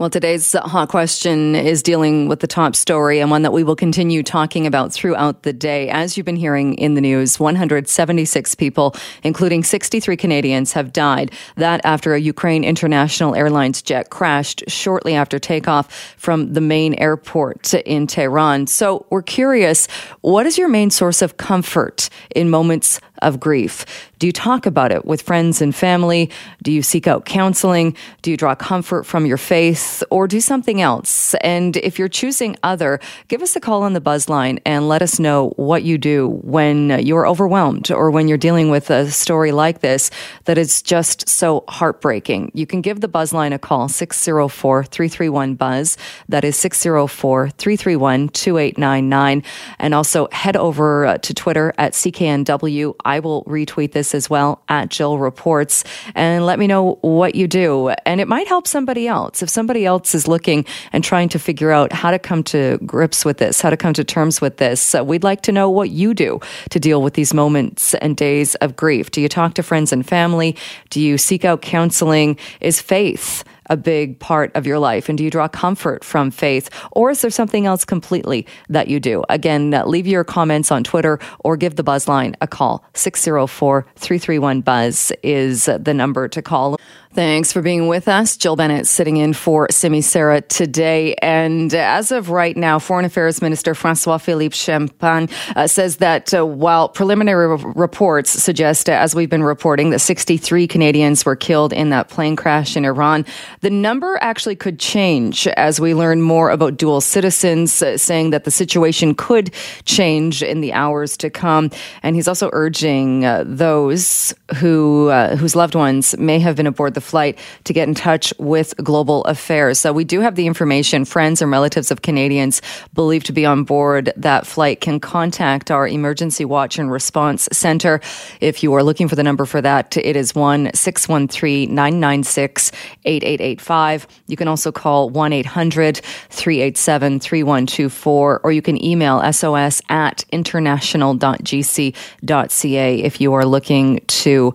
Well, today's Hot Question is dealing with the top story and one that we will continue talking about throughout the day. As you've been hearing in the news, 176 people, including 63 Canadians, have died. That after a Ukraine International Airlines jet crashed shortly after takeoff from the main airport in Tehran. So we're curious, what is your main source of comfort in moments of grief? Do you talk about it with friends and family? Do you seek out counseling? Do you draw comfort from your faith or do something else? And if you're choosing other, give us a call on the buzz line and let us know what you do when you're overwhelmed or when you're dealing with a story like this that is just so heartbreaking. You can give the buzz line a call, 604-331-BUZZ. That is 604-331-2899. And also head over to Twitter at CKNW. I will retweet this as well at Jill Reports and let me know what you do. And it might help somebody else. If somebody else is looking and trying to figure out how to come to grips with this, how to come to terms with this, we'd like to know what you do to deal with these moments and days of grief. Do you talk to friends and family? Do you seek out counseling? Is faith a big part of your life? And do you draw comfort from faith? Or is there something else completely that you do? Again, leave your comments on Twitter or give the buzz line a call. 604-331-BUZZ is the number to call. Thanks for being with us. Jill Bennett sitting in for Simi Sara today. And as of right now, Foreign Affairs Minister Francois-Philippe Champagne says that while preliminary reports suggest, as we've been reporting, that 63 Canadians were killed in that plane crash in Iran, the number actually could change as we learn more about dual citizens, saying that the situation could change in the hours to come. And he's also urging those whose loved ones may have been aboard the flight to get in touch with Global Affairs. So we do have the information. Friends and relatives of Canadians believed to be on board that flight can contact our Emergency Watch and Response Centre. If you are looking for the number for that, it is 1-613-996-8888. You can also call 1-800-387-3124 or you can email sos@international.gc.ca if you are looking to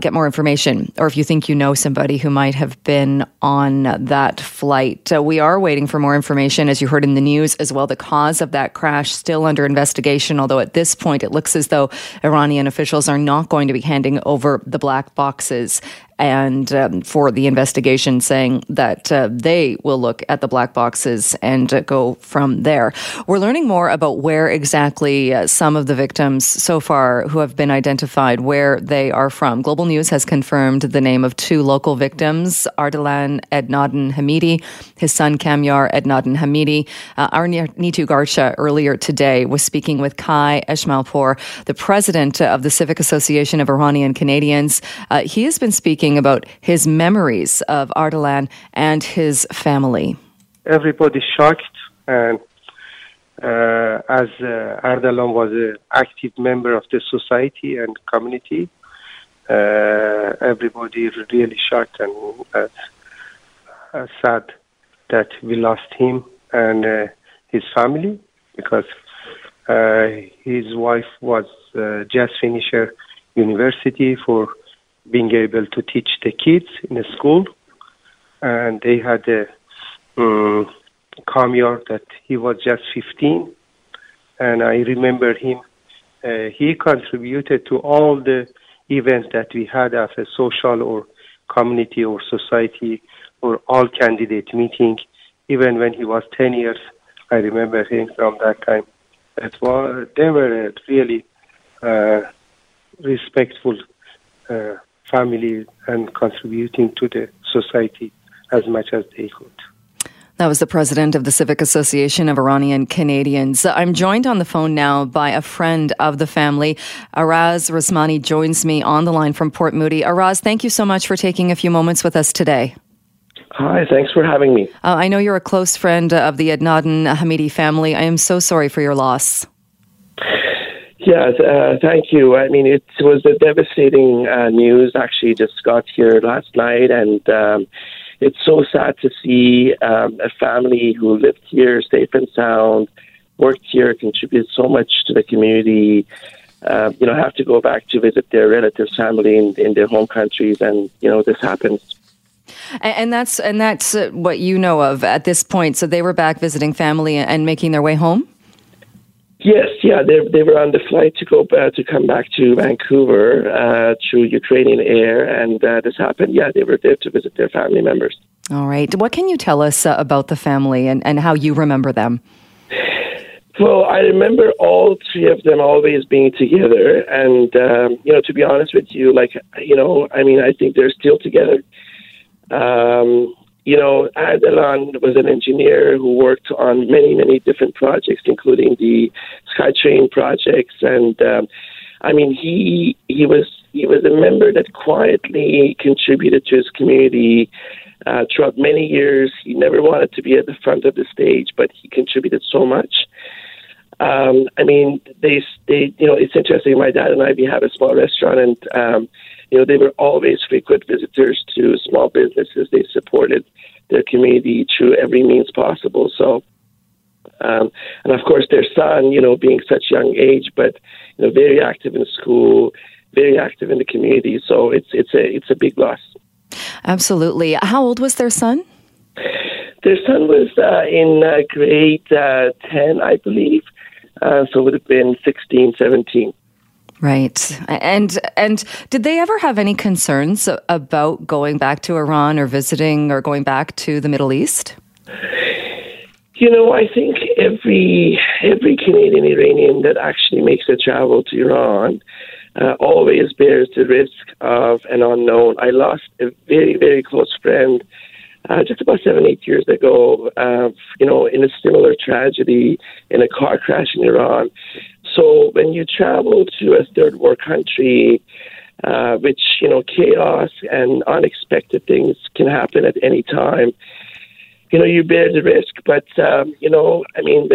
get more information, or if you think you know somebody who might have been on that flight. We are waiting for more information, as you heard in the news as well. The cause of that crash still under investigation, although at this point it looks as though Iranian officials are not going to be handing over the black boxes and for the investigation, saying that they will look at the black boxes and go from there. We're learning more about where exactly some of the victims so far who have been identified, where they are from. Global News has confirmed the name of two local victims, Ardalan Ebnoddin-Hamidi, his son Kamyar Ebnoddin-Hamidi. Our Nitu Garsha earlier today was speaking with Kay Esmailpour, the president of the Civic Association of Iranian Canadians. He has been speaking about his memories of Ardalan and his family. Everybody's shocked, and as Ardalan was an active member of the society and community, everybody is really shocked and sad that we lost him and his family, because his wife was just finished her university for being able to teach the kids in the school, and they had a Kamyar that he was just 15, and I remember him. He contributed to all the events that we had as a social or community or society or all candidate meeting. Even when he was 10 years, I remember him from that time. They were really respectful family and contributing to the society as much as they could. That was the president of the Civic Association of Iranian Canadians. I'm joined on the phone now by a friend of the family. Araz Rasmani joins me on the line from Port Moody. Araz, thank you so much for taking a few moments with us today. Hi, thanks for having me. I know you're a close friend of the Ebnoddin-Hamidi family. I am so sorry for your loss. Yes, thank you. I mean, it was a devastating news. Actually, just got here last night, and it's so sad to see a family who lived here safe and sound, worked here, contributed so much to the community, have to go back to visit their relatives, family in their home countries, and, this happens. And that's what you know of at this point. So they were back visiting family and making their way home? Yes, they were on the flight to come back to Vancouver through Ukrainian Air, and this happened. Yeah, they were there to visit their family members. All right. What can you tell us about the family and how you remember them? Well, I remember all three of them always being together, and to be honest with you, I think they're still together. Ardalan was an engineer who worked on many, many different projects, including the SkyTrain projects. And, he was a member that quietly contributed to his community throughout many years. He never wanted to be at the front of the stage, but he contributed so much. It's interesting. My dad and I, we have a small restaurant, and, they were always frequent visitors to small businesses. They supported their community through every means possible. So, and of course, their son, being such young age, but very active in school, very active in the community. So it's a big loss. Absolutely. How old was their son? Their son was in grade 10, I believe. So it would have been 16, 17. Right. And did they ever have any concerns about going back to Iran or visiting or going back to the Middle East? I think every Canadian Iranian that actually makes a travel to Iran always bears the risk of an unknown. I lost a very, very close friend just about 7-8 years ago, in a similar tragedy in a car crash in Iran. So when you travel to a third world country, which, chaos and unexpected things can happen at any time, you bear the risk. But, when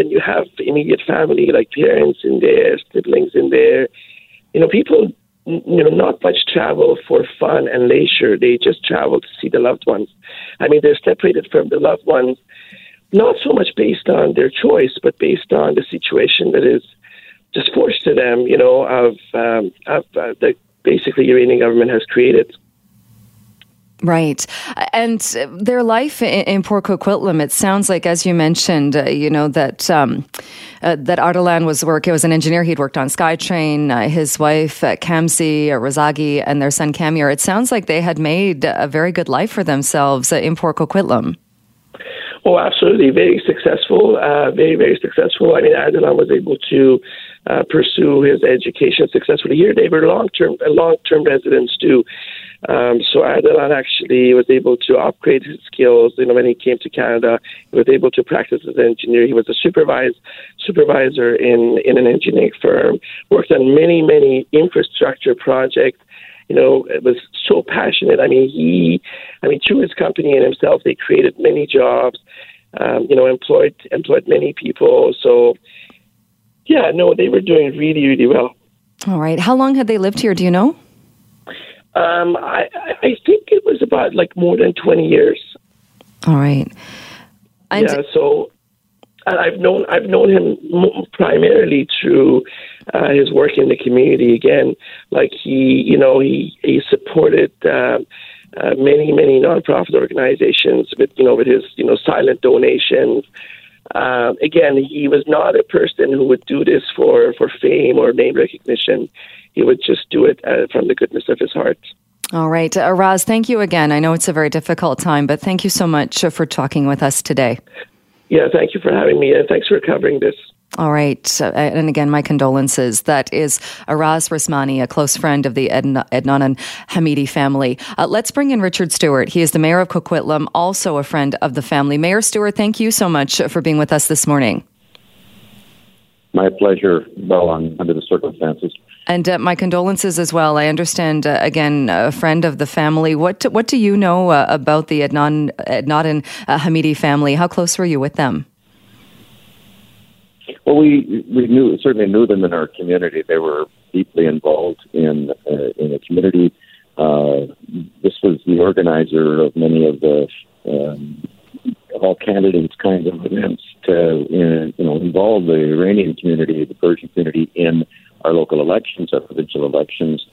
you have immediate family, like parents in there, siblings in there, people, not much travel for fun and leisure. They just travel to see the loved ones. They're separated from the loved ones, not so much based on their choice, but based on the situation that is just forced to them, of the basically Iranian government has created. Right. And their life in Port Coquitlam, it sounds like, as you mentioned, that Ardalan was an engineer. He'd worked on SkyTrain, his wife, Kamzi Razagi, and their son, Kamyar. It sounds like they had made a very good life for themselves in Port Coquitlam. Oh, absolutely. Very successful. Very, very successful. Ardalan was able to pursue his education successfully here. They were long-term residents too. So Ardalan actually was able to upgrade his skills. When he came to Canada, he was able to practice as an engineer. He was a supervisor in an engineering firm, worked on many, many infrastructure projects. It was so passionate. Through his company and himself, they created many jobs, employed many people. So, they were doing really, really well. All right. How long had they lived here? Do you know? I think it was about more than 20 years. All right. And I've known him primarily through his work in the community. Again, he supported many, many nonprofit organizations with his silent donations. Again, he was not a person who would do this for fame or name recognition. He would just do it from the goodness of his heart. All right. Araz, thank you again. I know it's a very difficult time, but thank you so much for talking with us today. Yeah, thank you for having me, and thanks for covering this. All right. And again, my condolences. That is Araz Rasmani, a close friend of the Ebnoddin-Hamidi family. Let's bring in Richard Stewart. He is the mayor of Coquitlam, also a friend of the family. Mayor Stewart, thank you so much for being with us this morning. My pleasure, well, under the circumstances. And my condolences as well. I understand, again, a friend of the family. What do you know about the Ebnoddin-Hamidi family? How close were you with them? Well, we certainly knew them in our community. They were deeply involved in the community. This was the organizer of many of the all Canadians kind of events to involve the Iranian community, the Persian community in our local elections, our provincial elections.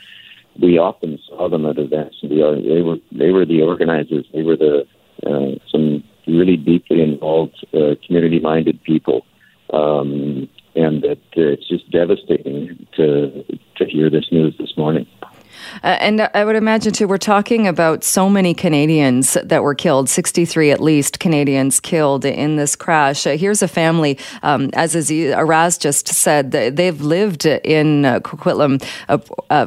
We often saw them at events. They were the organizers. They were the some really deeply involved, community-minded people, and that it's just devastating to hear this news this morning. And I would imagine, too, we're talking about so many Canadians that were killed, 63 at least Canadians killed in this crash. Here's a family, as Araz just said, they've lived in Coquitlam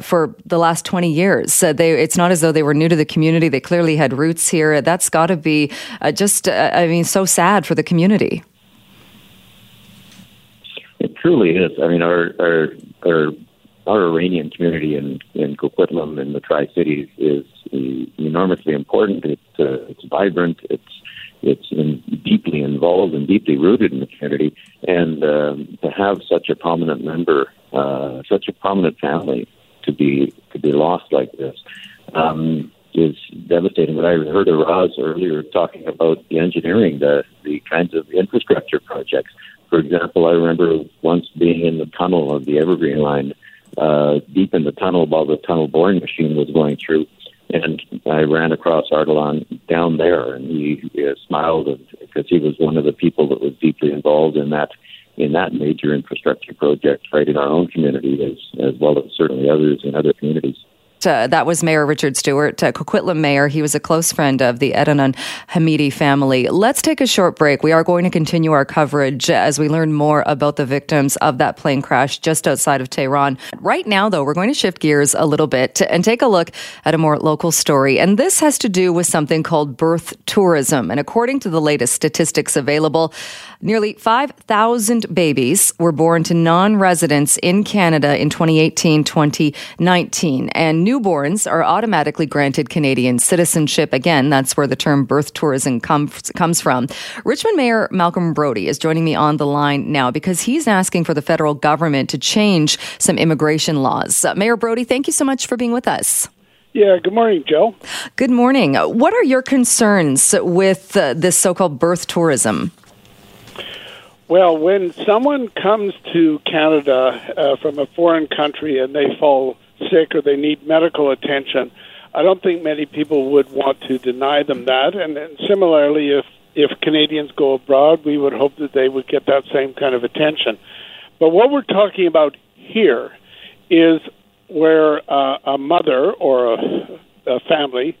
for the last 20 years. It's not as though they were new to the community. They clearly had roots here. That's got to be so sad for the community. It truly is. I mean, our Iranian community in Coquitlam and the Tri-Cities is enormously important. It's vibrant. It's deeply involved and deeply rooted in the community. And to have such a prominent member, such a prominent family, to be lost like this is devastating. But I heard Araz earlier talking about the engineering, the kinds of infrastructure projects. For example, I remember once being in the tunnel of the Evergreen Line, deep in the tunnel while the tunnel boring machine was going through, and I ran across Ardalan down there, and he smiled because he was one of the people that was deeply involved in that major infrastructure project right in our own community as well as certainly others in other communities. That was Mayor Richard Stewart, Coquitlam Mayor. He was a close friend of the Ebnoddin-Hamidi family. Let's take a short break. We are going to continue our coverage as we learn more about the victims of that plane crash just outside of Tehran. Right now, though, we're going to shift gears a little bit and take a look at a more local story. And this has to do with something called birth tourism. And according to the latest statistics available, nearly 5,000 babies were born to non-residents in Canada in 2018-2019. And newborns are automatically granted Canadian citizenship. Again, that's where the term birth tourism comes from. Richmond Mayor Malcolm Brody is joining me on the line now because he's asking for the federal government to change some immigration laws. Mayor Brody, thank you so much for being with us. Yeah, good morning, Joe. Good morning. What are your concerns with this so-called birth tourism? Well, when someone comes to Canada from a foreign country and they fall sick or they need medical attention, I don't think many people would want to deny them that. And similarly, if Canadians go abroad, we would hope that they would get that same kind of attention. But what we're talking about here is where a mother or a family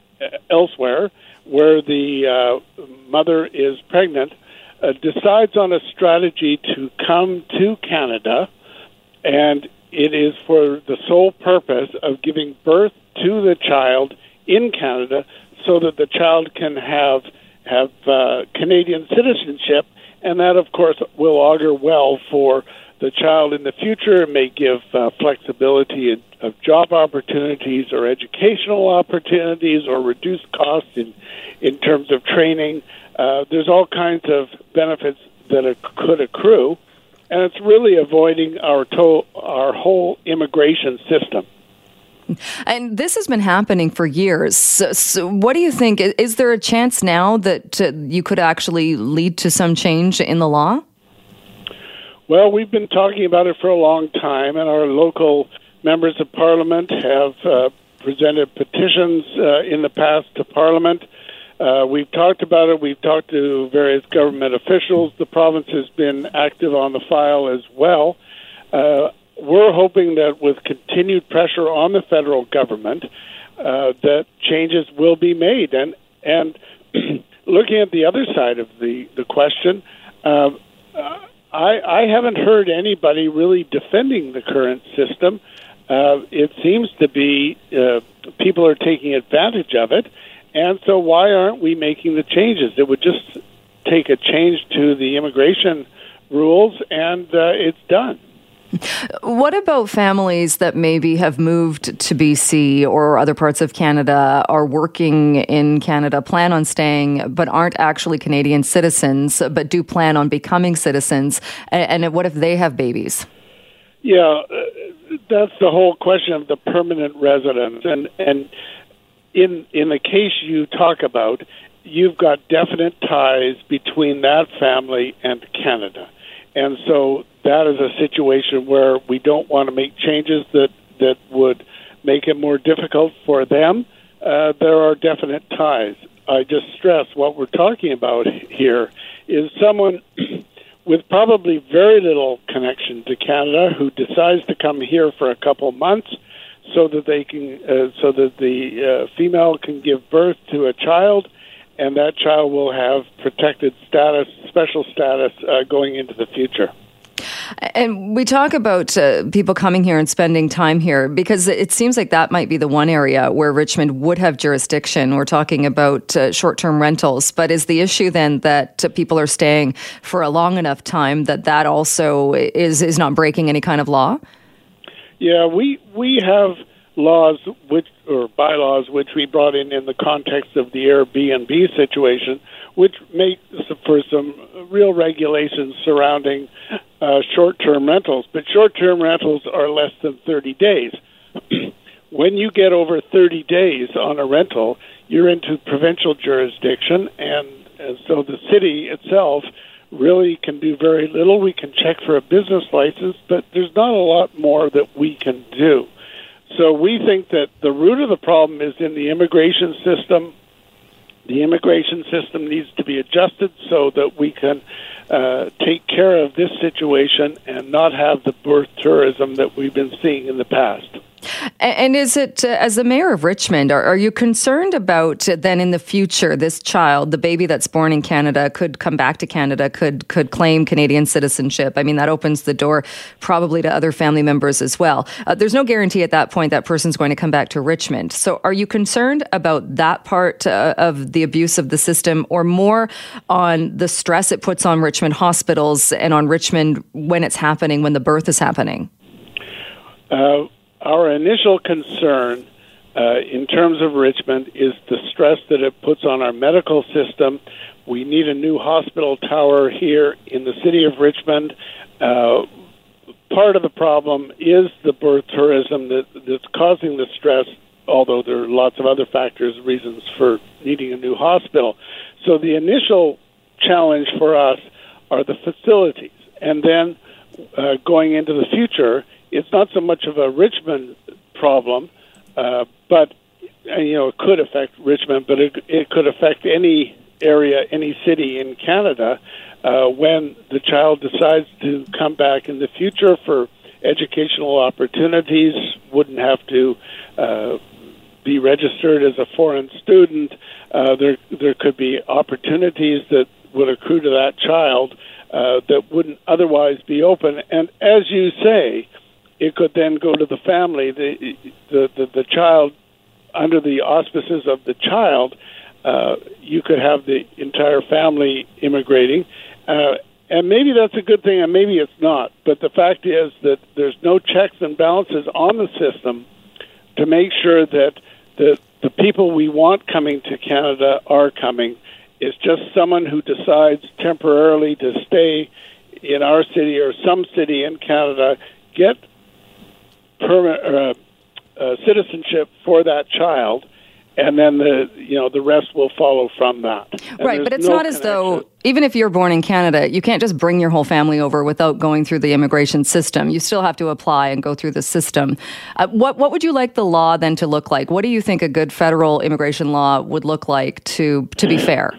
elsewhere, where the mother is pregnant, decides on a strategy to come to Canada, and it is for the sole purpose of giving birth to the child in Canada so that the child can have Canadian citizenship. And that, of course, will augur well for the child in the future. It may give flexibility of job opportunities or educational opportunities or reduce costs in terms of training. There's all kinds of benefits that could accrue. And it's really avoiding our whole immigration system. And this has been happening for years. So what do you think? Is there a chance now that you could actually lead to some change in the law? Well, we've been talking about it for a long time, and our local members of Parliament have presented petitions in the past to Parliament. We've talked about it. We've talked to various government officials. The province has been active on the file as well. We're hoping that with continued pressure on the federal government, that changes will be made. And looking at the other side of the question, I haven't heard anybody really defending the current system. It seems to be people are taking advantage of it. And so why aren't we making the changes? It would just take a change to the immigration rules, and it's done. What about families that maybe have moved to BC or other parts of Canada, are working in Canada, plan on staying, but aren't actually Canadian citizens, but do plan on becoming citizens? And what if they have babies? Yeah, that's the whole question of the permanent residence. And in the case you talk about, you've got definite ties between that family and Canada. And so that is a situation where we don't want to make changes that would make it more difficult for them. There are definite ties. I just stress what we're talking about here is someone with probably very little connection to Canada who decides to come here for a couple months so that they can, so that the female can give birth to a child, and that child will have protected status, special status, going into the future. And we talk about people coming here and spending time here, because it seems like that might be the one area where Richmond would have jurisdiction. We're talking about short-term rentals. But is the issue then that people are staying for a long enough time that also is not breaking any kind of law? Yeah, we have laws or bylaws which we brought in the context of the Airbnb situation, which make for some real regulations surrounding short-term rentals. But short-term rentals are less than 30 days. When you get over 30 days on a rental, you're into provincial jurisdiction, and so the city itself really can do very little. We can check for a business license, but there's not a lot more that we can do. So we think that the root of the problem is in the immigration system. The immigration system needs to be adjusted so that we can take care of this situation and not have the birth tourism that we've been seeing in the past. And is it, as the mayor of Richmond, are you concerned about then in the future, this child, the baby that's born in Canada, could come back to Canada, could claim Canadian citizenship? I mean, that opens the door probably to other family members as well. There's no guarantee at that point that person's going to come back to Richmond. So are you concerned about that part of the abuse of the system, or more on the stress it puts on Richmond hospitals and on Richmond when it's happening, when the birth is happening? Our initial concern in terms of Richmond is the stress that it puts on our medical system. We need a new hospital tower here in the city of Richmond. Part of the problem is the birth tourism that's causing the stress, although there are lots of other factors, reasons for needing a new hospital. So the initial challenge for us are the facilities. And then going into the future, it's not so much of a Richmond problem, but you know, it could affect Richmond, but it could affect any area, any city in Canada when the child decides to come back in the future for educational opportunities, wouldn't have to be registered as a foreign student. There could be opportunities that would accrue to that child that wouldn't otherwise be open. And as you say, it could then go to the family, the child, under the auspices of the child. You could have the entire family immigrating. And maybe that's a good thing, and maybe it's not. But the fact is that there's no checks and balances on the system to make sure that the people we want coming to Canada are coming. It's just someone who decides temporarily to stay in our city or some city in Canada, get citizenship for that child, and then the rest will follow from that. And right, but it's not as though, even if you're born in Canada, you can't just bring your whole family over without going through the immigration system. You still have to apply and go through the system. What would you like the law then to look like? What do you think a good federal immigration law would look like to be fair?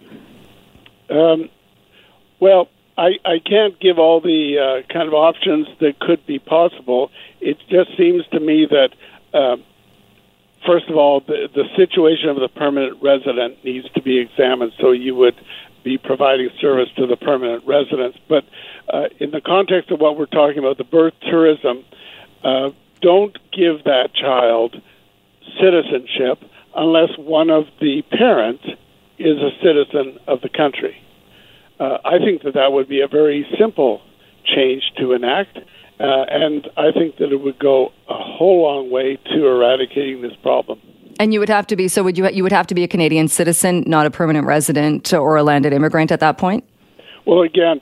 Well, I can't give all the kind of options that could be possible. It just seems to me that, first of all, the situation of the permanent resident needs to be examined, so you would be providing service to the permanent residents. But in the context of what we're talking about, the birth tourism, don't give that child citizenship unless one of the parents is a citizen of the country. I think that would be a very simple change to enact, and I think that it would go a whole long way to eradicating this problem. And you would have to be, so would you would have to be a Canadian citizen, not a permanent resident or a landed immigrant at that point? Well, again,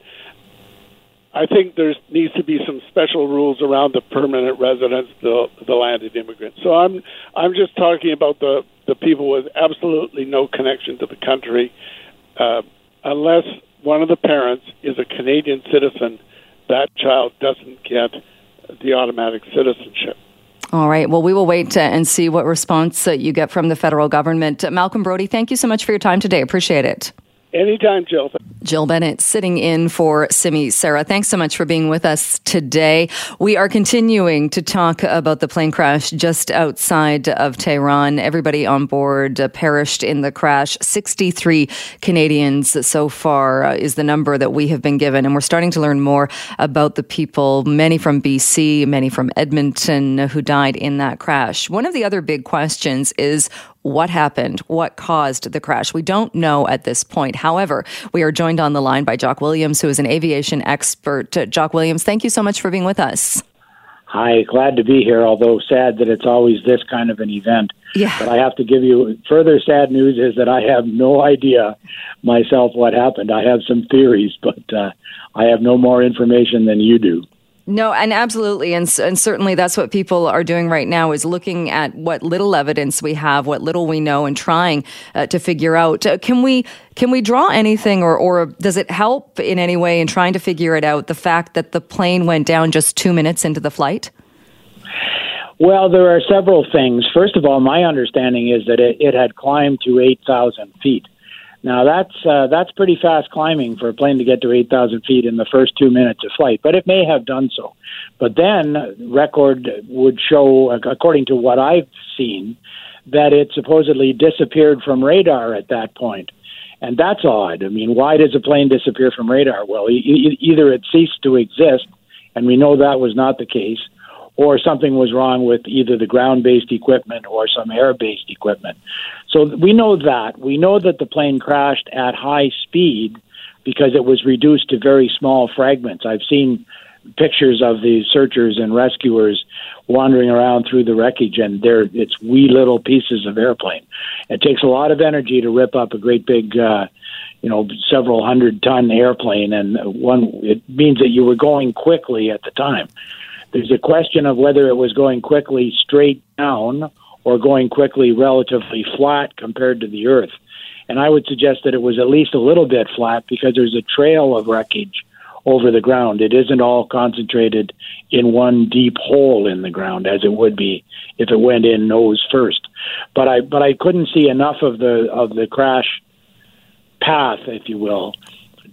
I think there needs to be some special rules around the permanent residents, the landed immigrants. So I'm just talking about the people with absolutely no connection to the country, unless one of the parents is a Canadian citizen. That child doesn't get the automatic citizenship. All right. Well, we will wait and see what response you get from the federal government. Malcolm Brody, thank you so much for your time today. Appreciate it. Anytime, Jill. Jill Bennett sitting in for Simi Sara. Thanks so much for being with us today. We are continuing to talk about the plane crash just outside of Tehran. Everybody on board perished in the crash. 63 Canadians so far is the number that we have been given. And we're starting to learn more about the people, many from BC, many from Edmonton, who died in that crash. One of the other big questions is, what happened? What caused the crash? We don't know at this point. However, we are joined on the line by Jock Williams, who is an aviation expert. Jock Williams, thank you so much for being with us. Hi, glad to be here, although sad that it's always this kind of an event. Yeah. But I have to give you further sad news is that I have no idea myself what happened. I have some theories, but I have no more information than you do. No, and absolutely. And certainly that's what people are doing right now, is looking at what little evidence we have, what little we know, and trying to figure out, can we draw anything, or does it help in any way in trying to figure it out, the fact that the plane went down just 2 minutes into the flight? Well, there are several things. First of all, my understanding is that it had climbed to 8,000 feet. Now, that's pretty fast climbing for a plane to get to 8,000 feet in the first 2 minutes of flight, but it may have done so. But then record would show, according to what I've seen, that it supposedly disappeared from radar at that point. And that's odd. I mean, why does a plane disappear from radar? Well, either it ceased to exist, and we know that was not the case, or something was wrong with either the ground-based equipment or some air-based equipment. So we know that. We know that the plane crashed at high speed because it was reduced to very small fragments. I've seen pictures of the searchers and rescuers wandering around through the wreckage, and it's wee little pieces of airplane. It takes a lot of energy to rip up a great big, several hundred-ton airplane, and it means that you were going quickly at the time. There's a question of whether it was going quickly straight down or going quickly relatively flat compared to the Earth. And I would suggest that it was at least a little bit flat because there's a trail of wreckage over the ground. It isn't all concentrated in one deep hole in the ground as it would be if it went in nose first. But I couldn't see enough of the crash path, if you will,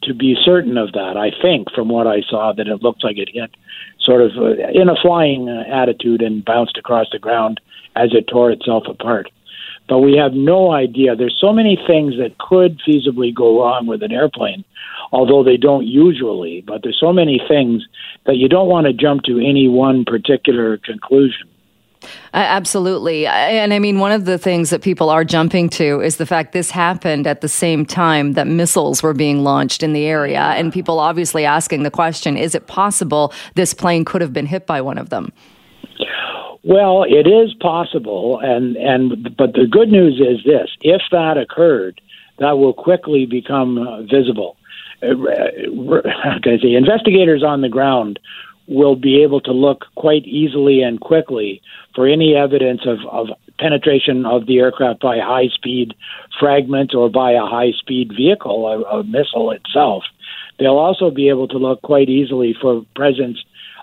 to be certain of that. I think from what I saw that it looked like it hit sort of in a flying attitude and bounced across the ground as it tore itself apart. But we have no idea. There's so many things that could feasibly go wrong with an airplane, although they don't usually, but there's so many things that you don't want to jump to any one particular conclusion. Absolutely. And I mean, one of the things that people are jumping to is the fact this happened at the same time that missiles were being launched in the area. And people obviously asking the question, is it possible this plane could have been hit by one of them? Well, it is possible. But the good news is this. If that occurred, that will quickly become visible. Investigators on the ground will be able to look quite easily and quickly for any evidence of penetration of the aircraft by high-speed fragments or by a high-speed vehicle, a missile itself. They'll also be able to look quite easily for presence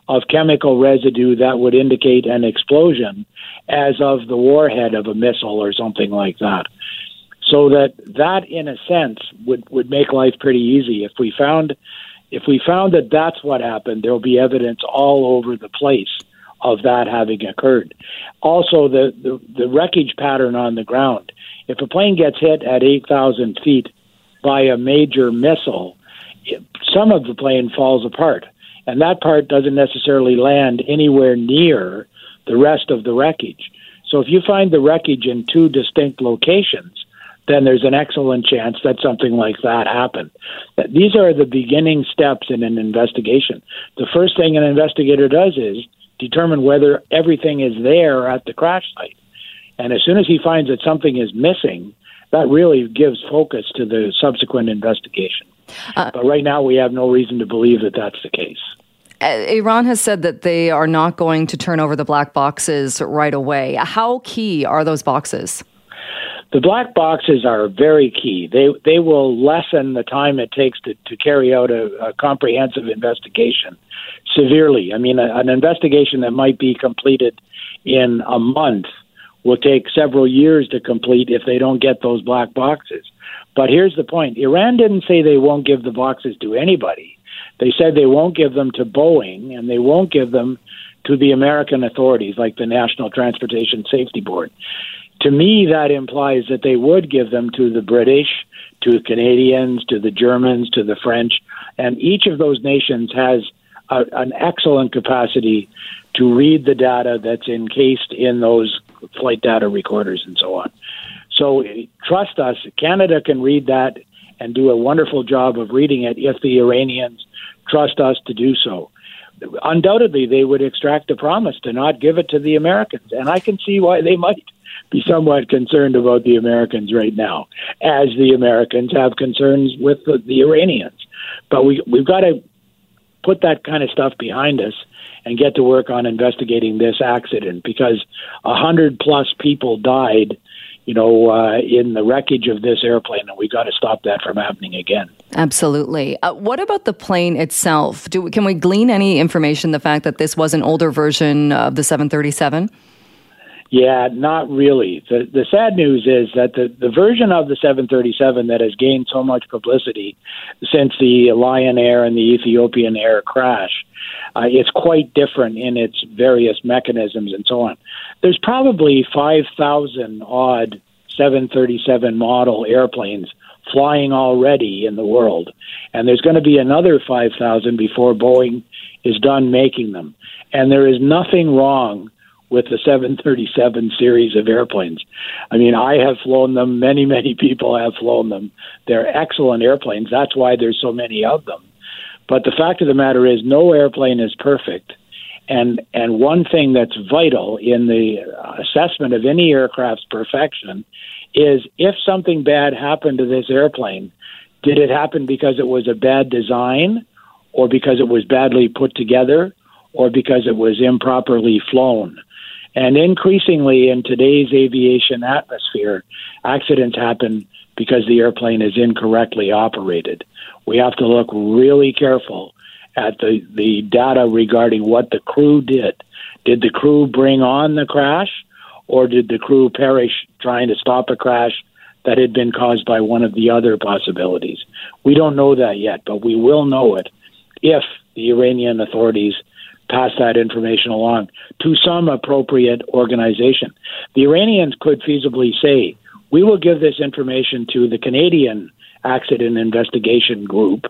of chemical residue that would indicate an explosion, as of the warhead of a missile or something like that. So that in a sense, would make life pretty easy. If we found that that's what happened, there'll be evidence all over the place of that having occurred. Also, the wreckage pattern on the ground. If a plane gets hit at 8,000 feet by a major missile, some of the plane falls apart, and that part doesn't necessarily land anywhere near the rest of the wreckage. So if you find the wreckage in two distinct locations, then there's an excellent chance that something like that happened. These are the beginning steps in an investigation. The first thing an investigator does is determine whether everything is there at the crash site. And as soon as he finds that something is missing, that really gives focus to the subsequent investigation. But right now, we have no reason to believe that that's the case. Iran has said that they are not going to turn over the black boxes right away. How key are those boxes? The black boxes are very key. They will lessen the time it takes to carry out a comprehensive investigation severely. I mean, an investigation that might be completed in a month will take several years to complete if they don't get those black boxes. But here's the point. Iran didn't say they won't give the boxes to anybody. They said they won't give them to Boeing, and they won't give them to the American authorities like the National Transportation Safety Board. To me, that implies that they would give them to the British, to Canadians, to the Germans, to the French, and each of those nations has an excellent capacity to read the data that's encased in those flight data recorders and so on. So trust us, Canada can read that and do a wonderful job of reading it if the Iranians trust us to do so. Undoubtedly, they would extract a promise to not give it to the Americans, and I can see why they might be somewhat concerned about the Americans right now, as the Americans have concerns with the Iranians. But we've got to put that kind of stuff behind us and get to work on investigating this accident, because 100+ people died in the wreckage of this airplane, and we've got to stop that from happening again. Absolutely. What about the plane itself? Can we glean any information, the fact that this was an older version of the 737? Yeah, not really. The sad news is that the version of the 737 that has gained so much publicity since the Lion Air and the Ethiopian Air crash, it's quite different in its various mechanisms and so on. There's probably 5,000 odd 737 model airplanes flying already in the world, and there's going to be another 5,000 before Boeing is done making them. And there is nothing wrong with the 737 series of airplanes. I mean, I have flown them. Many, many people have flown them. They're excellent airplanes. That's why there's so many of them. But the fact of the matter is no airplane is perfect. And one thing that's vital in the assessment of any aircraft's perfection is if something bad happened to this airplane, did it happen because it was a bad design, or because it was badly put together, or because it was improperly flown? And increasingly in today's aviation atmosphere, accidents happen because the airplane is incorrectly operated. We have to look really careful at the data regarding what the crew did. Did the crew bring on the crash, or did the crew perish trying to stop a crash that had been caused by one of the other possibilities? We don't know that yet, but we will know it if the Iranian authorities pass that information along to some appropriate organization. The Iranians could feasibly say, we will give this information to the Canadian Accident Investigation Group,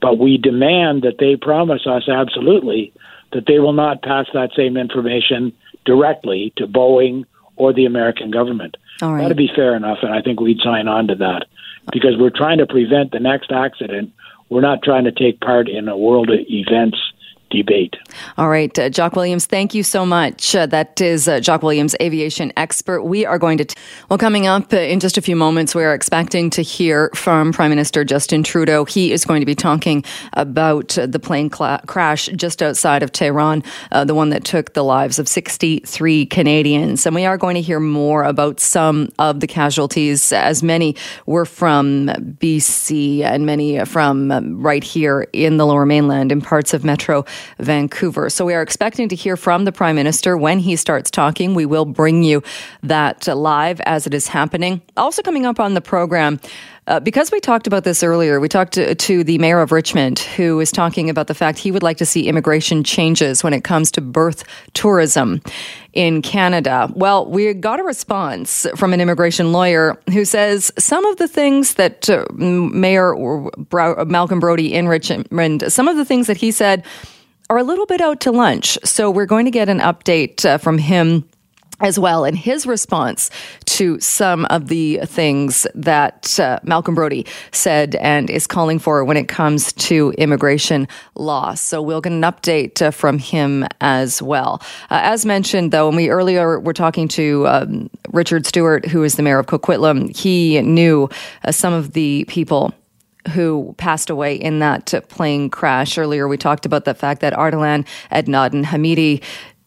but we demand that they promise us absolutely that they will not pass that same information directly to Boeing or the American government. All right. That'd be fair enough, and I think we'd sign on to that, because we're trying to prevent the next accident. We're not trying to take part in a world of events debate. All right, Jock Williams, thank you so much. That is Jock Williams, aviation expert. We are going to, coming up in just a few moments, we are expecting to hear from Prime Minister Justin Trudeau. He is going to be talking about the plane crash just outside of Tehran, the one that took the lives of 63 Canadians. And we are going to hear more about some of the casualties, as many were from BC and many from right here in the Lower Mainland in parts of Metro Vancouver. So we are expecting to hear from the Prime Minister when he starts talking. We will bring you that live as it is happening. Also coming up on the program, because we talked about this earlier, we talked to the mayor of Richmond, who is talking about the fact he would like to see immigration changes when it comes to birth tourism in Canada. Well, we got a response from an immigration lawyer who says some of the things that Mayor Malcolm Brody in Richmond, some of the things that he said are a little bit out to lunch. So we're going to get an update from him as well, in his response to some of the things that Malcolm Brody said and is calling for when it comes to immigration law. So we'll get an update from him as well. As mentioned, though, when we earlier were talking to Richard Stewart, who is the mayor of Coquitlam, he knew some of the people who passed away in that plane crash. Earlier, we talked about the fact that Ardalan Ebnoddin-Hamidi,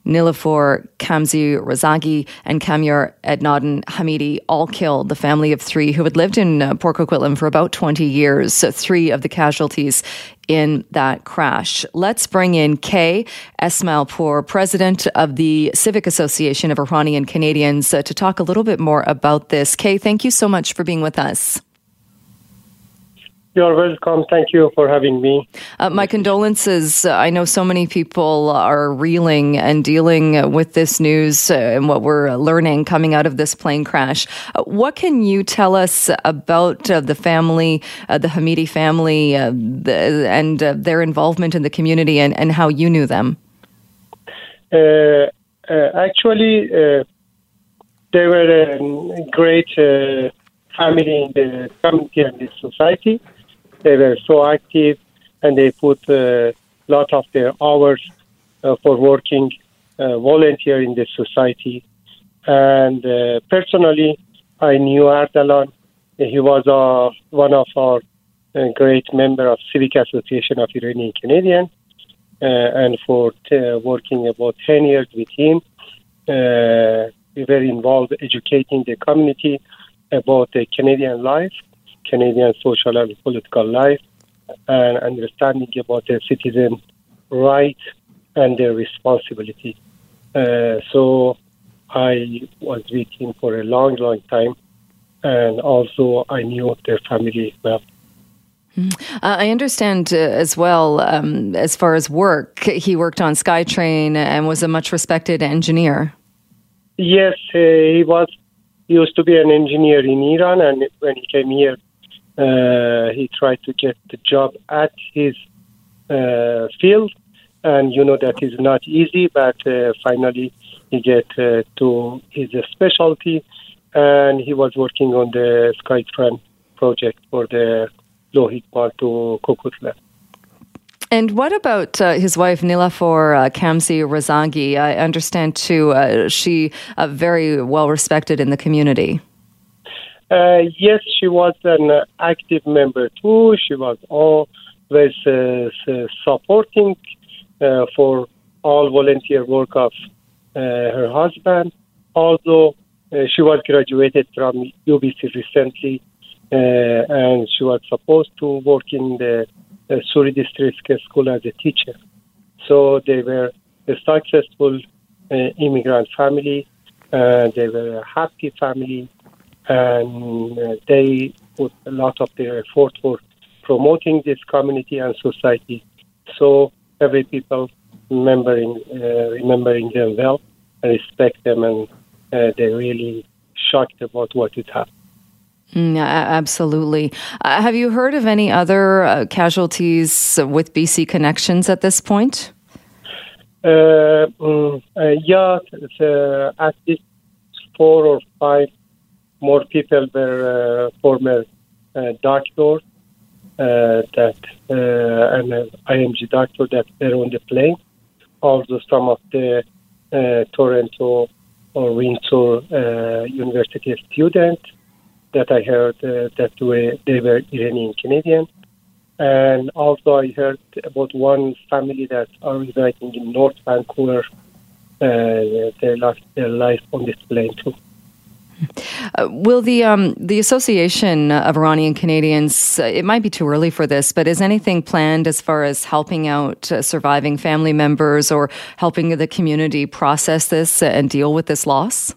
Nilufer Kamzi Razagi, and Kamyar Ebnoddin-Hamidi all killed, the family of three who had lived in Port Coquitlam for about 20 years. So three of the casualties in that crash. Let's bring in Kay Esmailpour, president of the Civic Association of Iranian Canadians, to talk a little bit more about this. Kay, thank you so much for being with us. You're welcome. Thank you for having me. My condolences. I know so many people are reeling and dealing with this news and what we're learning coming out of this plane crash. What can you tell us about the family, the Hamidi family, and their involvement in the community and how you knew them? Actually, they were a great family in the community and the society. They were so active, and they put a lot of their hours for working volunteer in the society. And personally, I knew Ardalan. He was one of our great member of Civic Association of Iranian Canadians, and for working about 10 years with him, we were involved educating the community about the Canadian life, Canadian social and political life, and understanding about their citizen rights and their responsibility. So I was with him for a long, long time, and also I knew their family well. I understand as well, as far as work, he worked on SkyTrain and was a much respected engineer. Yes, he was. He used to be an engineer in Iran, and when he came here, he tried to get the job at his field, and you know that is not easy, but finally he get to his specialty, and he was working on the SkyTrain project for the Lohikmal to Coquitlam. And what about his wife, Nilufer Kamzi Razagi? I understand, too, she very well respected in the community. Yes, she was an active member, too. She was always supporting for all volunteer work of her husband. Although she was graduated from UBC recently, and she was supposed to work in the Surrey District School as a teacher. So they were a successful immigrant family. They were a happy family, and they put a lot of their effort for promoting this community and society. So every people remembering them well, respect them, and they really shocked about what it happened. Absolutely. Have you heard of any other casualties with BC connections at this point? Yeah, at least 4 or 5 more people were former doctors and an IMG doctor that were on the plane. Also some of the Toronto or Windsor University students that I heard that they were Iranian Canadian. And also I heard about one family that are residing in North Vancouver. They lost their life on this plane too. Will the Association of Iranian Canadians, it might be too early for this, but is anything planned as far as helping out surviving family members or helping the community process this and deal with this loss?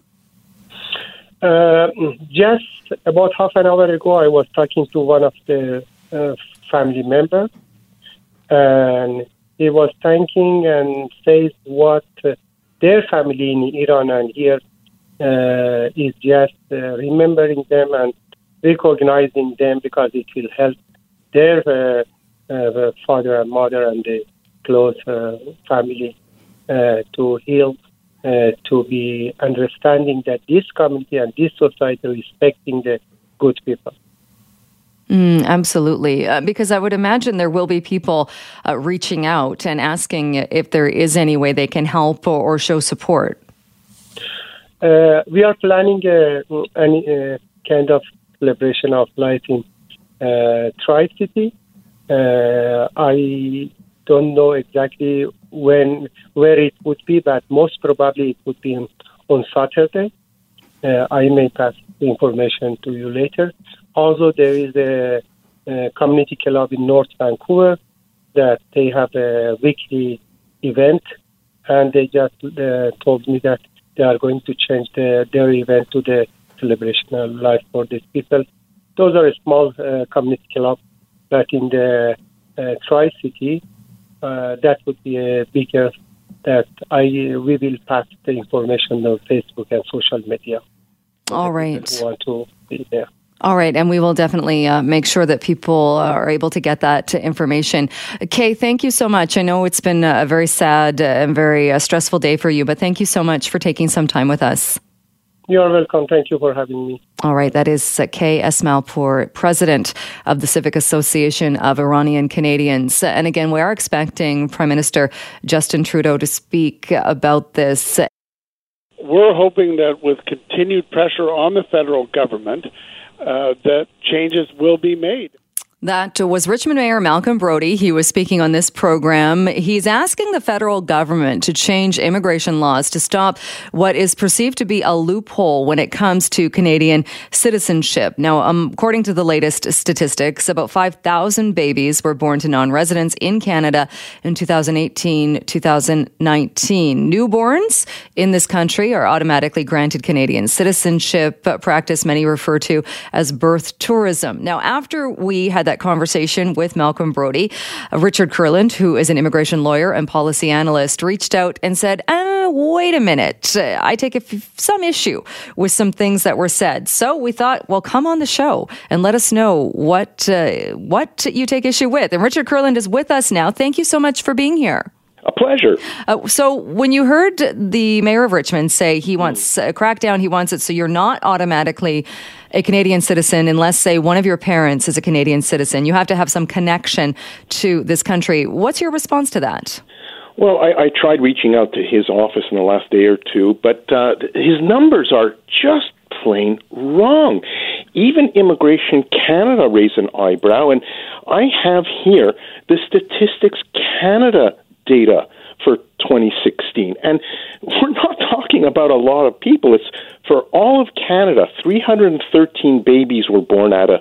Just about half an hour ago, I was talking to one of the family members, and he was thanking and says what their family in Iran and here is just remembering them and recognizing them, because it will help their father and mother and the close family to heal. To be understanding that this community and this society respecting the good people. Absolutely. Because I would imagine there will be people reaching out and asking if there is any way they can help or show support. We are planning a kind of celebration of life in Tri-City. I don't know exactly where it would be, but most probably it would be on Saturday. I may pass the information to you later. Also, there is a community club in North Vancouver that they have a weekly event, and they just told me that they are going to change their event to the celebration of life for these people. Those are a small community club, but in the Tri-City, that would be a bigger that we will pass the information on Facebook and social media. All right. We want to be there. All right, and we will definitely make sure that people are able to get that information. Kay, thank you so much. I know it's been a very sad and very stressful day for you, but thank you so much for taking some time with us. You're welcome. Thank you for having me. All right, that is Kay Esmailpour, president of the Civic Association of Iranian Canadians. And again, we are expecting Prime Minister Justin Trudeau to speak about this. We're hoping that with continued pressure on the federal government, that changes will be made. That was Richmond Mayor Malcolm Brody. He was speaking on this program. He's asking the federal government to change immigration laws to stop what is perceived to be a loophole when it comes to Canadian citizenship. Now, according to the latest statistics, about 5,000 babies were born to non-residents in Canada in 2018-2019. Newborns in this country are automatically granted Canadian citizenship, a practice many refer to as birth tourism. Now, after we had that conversation with Malcolm Brody, Richard Kurland, who is an immigration lawyer and policy analyst, reached out and said, wait a minute, I take some issue with some things that were said. So we thought, well, come on the show and let us know what you take issue with. And Richard Kurland is with us now. Thank you so much for being here. A pleasure. So when you heard the mayor of Richmond say he wants a crackdown, he wants it so you're not automatically a Canadian citizen unless, say, one of your parents is a Canadian citizen. You have to have some connection to this country. What's your response to that? Well, I tried reaching out to his office in the last day or two, but his numbers are just plain wrong. Even Immigration Canada raised an eyebrow, and I have here the Statistics Canada data for 2016. And we're not talking about a lot of people. It's for all of Canada, 313 babies were born out of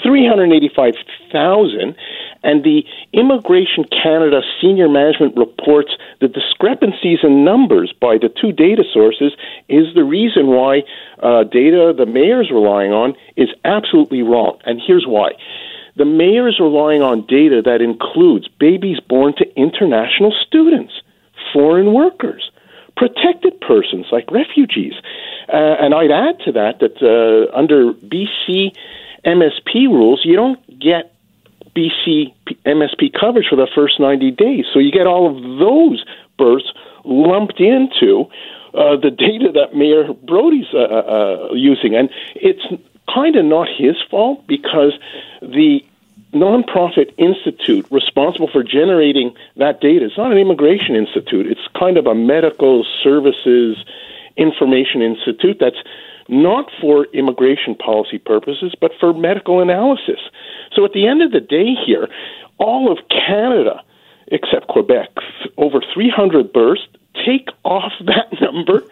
385,000. And the Immigration Canada Senior Management reports the discrepancies in numbers by the two data sources is the reason why data the mayor's relying on is absolutely wrong. And here's why. The mayor is relying on data that includes babies born to international students, foreign workers, protected persons like refugees. And I'd add to that under BC MSP rules, you don't get BC MSP coverage for the first 90 days. So you get all of those births lumped into the data that Mayor Brody's using. And it's kind of not his fault because the nonprofit institute responsible for generating that data is not an immigration institute. It's kind of a medical services information institute that's not for immigration policy purposes, but for medical analysis. So at the end of the day here, all of Canada, except Quebec, over 300 births, take off that number,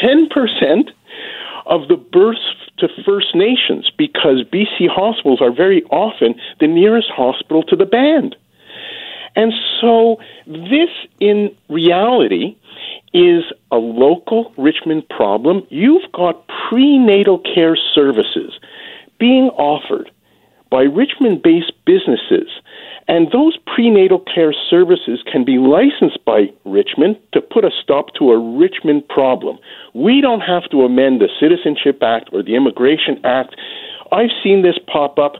10% of the births to First Nations, because BC hospitals are very often the nearest hospital to the band. And so this, in reality, is a local Richmond problem. You've got prenatal care services being offered by Richmond-based businesses, and those prenatal care services can be licensed by Richmond to put a stop to a Richmond problem. We don't have to amend the Citizenship Act or the Immigration Act. I've seen this pop up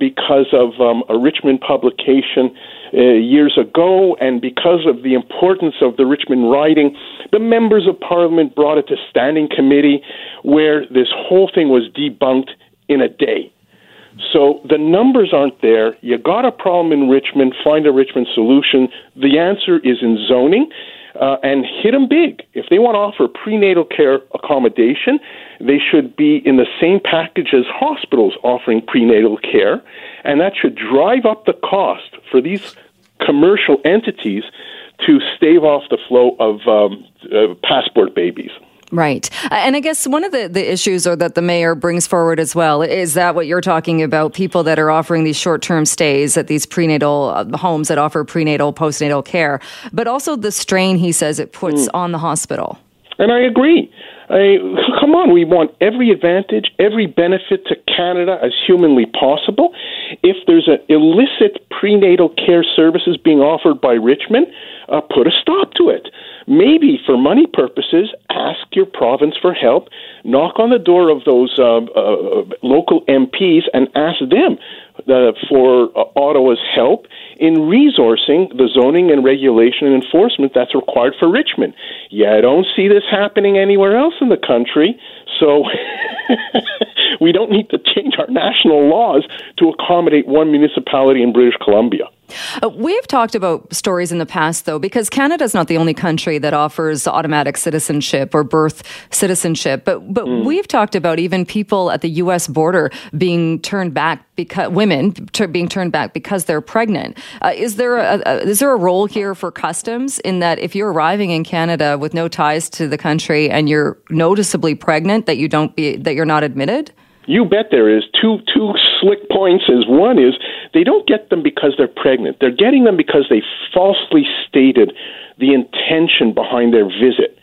because of a Richmond publication years ago, and because of the importance of the Richmond riding, the members of Parliament brought it to standing committee where this whole thing was debunked in a day. So the numbers aren't there. You got a problem in Richmond, find a Richmond solution. The answer is in zoning. and hit them big. If they want to offer prenatal care accommodation, they should be in the same package as hospitals offering prenatal care, and that should drive up the cost for these commercial entities to stave off the flow of passport babies. Right. And I guess one of the issues or that the mayor brings forward as well is that what you're talking about, people that are offering these short-term stays at these prenatal homes that offer prenatal, postnatal care, but also the strain, he says, it puts on the hospital. And I agree. Come on, we want every advantage, every benefit to Canada as humanly possible. If there's an illicit prenatal care services being offered by Richmond, put a stop to it. Maybe for money purposes, ask your province for help. Knock on the door of those local MPs and ask them for Ottawa's help in resourcing the zoning and regulation and enforcement that's required for Richmond. Yeah, I don't see this happening anywhere else in the country, so we don't need to change our national laws to accommodate one municipality in British Columbia. We've talked about stories in the past, though, because Canada's not the only country that offers automatic citizenship or birth citizenship. But we've talked about even people at the U.S. border being turned back, because women being turned back because they're pregnant. Is there a role here for customs in that if you're arriving in Canada with no ties to the country and you're noticeably pregnant, that you're not admitted? You bet there is. Two slick points is, one is they don't get them because they're pregnant. They're getting them because they falsely stated the intention behind their visit.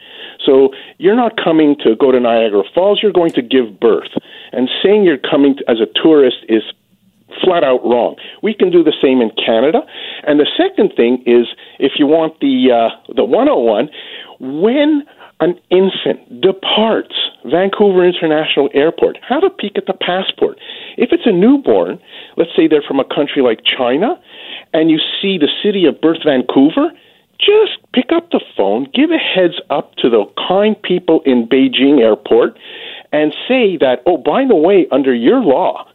So you're not coming to go to Niagara Falls, you're going to give birth. And saying you're coming as a tourist is flat out wrong. We can do the same in Canada. And the second thing is, if you want the 101, when an infant departs Vancouver International Airport, have a peek at the passport. If it's a newborn, let's say they're from a country like China, and you see the city of birth, Vancouver, just pick up the phone, give a heads up to the kind people in Beijing Airport, and say that, oh, by the way, under your law,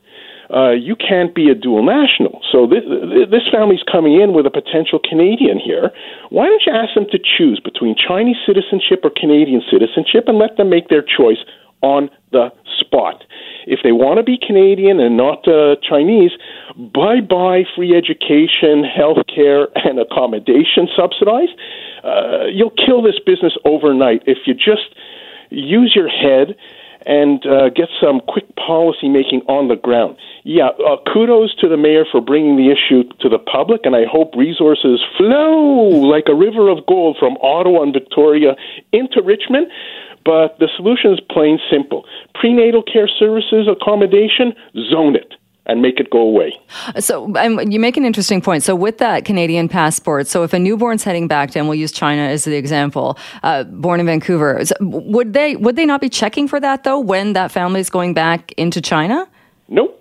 you can't be a dual national. So this family's coming in with a potential Canadian here. Why don't you ask them to choose between Chinese citizenship or Canadian citizenship and let them make their choice on the spot? If they want to be Canadian and not Chinese, bye-bye free education, health care, and accommodation subsidized. You'll kill this business overnight if you just use your head and get some quick policy making on the ground. Yeah, kudos to the mayor for bringing the issue to the public, and I hope resources flow like a river of gold from Ottawa and Victoria into Richmond. But the solution is plain simple. Prenatal care services accommodation, zone it and make it go away. So you make an interesting point. So with that Canadian passport, so if a newborn's heading back to, and we'll use China as the example, born in Vancouver, would they not be checking for that, though, when that family's going back into China? Nope.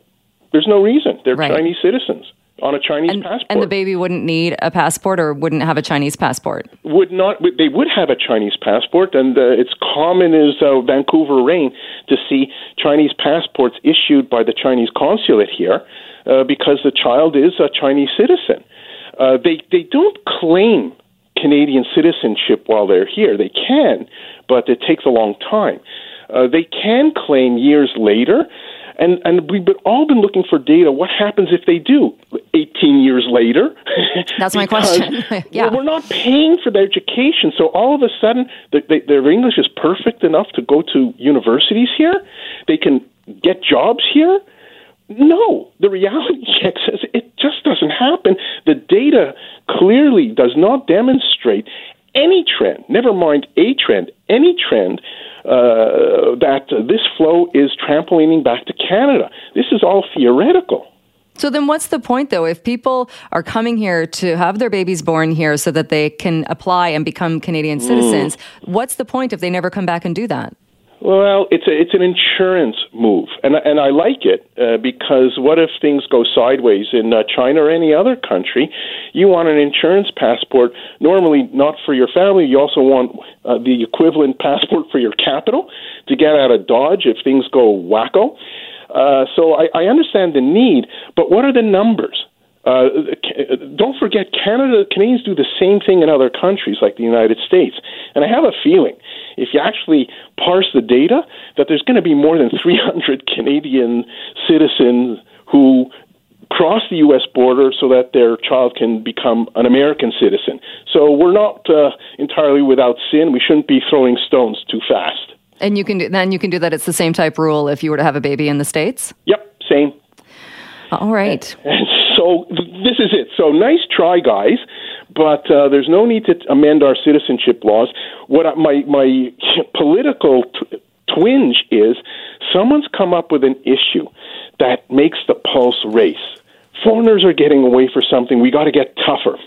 There's no reason. They're right. Chinese citizens on a Chinese passport. And the baby wouldn't need a passport or wouldn't have a Chinese passport? They would have a Chinese passport, and it's common as Vancouver rain to see Chinese passports issued by the Chinese consulate here because the child is a Chinese citizen. They don't claim Canadian citizenship while they're here. They can, but it takes a long time. They can claim years later, and we've all been looking for data. What happens if they do 18 years later? That's my question. Yeah. Well, we're not paying for their education. So all of a sudden, their English is perfect enough to go to universities here. They can get jobs here. No, the reality check says it just doesn't happen. The data clearly does not demonstrate any trend, never mind a trend, any trend that this flow is trampolining back to Canada. This is all theoretical. So then what's the point, though, if people are coming here to have their babies born here so that they can apply and become Canadian citizens? What's the point if they never come back and do that? Well, it's an insurance move, and I like it because what if things go sideways in China or any other country? You want an insurance passport, normally not for your family. You also want the equivalent passport for your capital to get out of Dodge if things go wacko. So I understand the need, but what are the numbers? Don't forget, Canadians do the same thing in other countries like the United States. And I have a feeling, if you actually parse the data, that there's going to be more than 300 Canadian citizens who cross the U.S. border so that their child can become an American citizen. So we're not entirely without sin. We shouldn't be throwing stones too fast. And you can do that. It's the same type rule if you were to have a baby in the States? Yep, same. All right. And so this is it. So nice try, guys, but there's no need to amend our citizenship laws. What my political twinge is, someone's come up with an issue that makes the pulse race. Foreigners are getting away for something. We got to get tougher.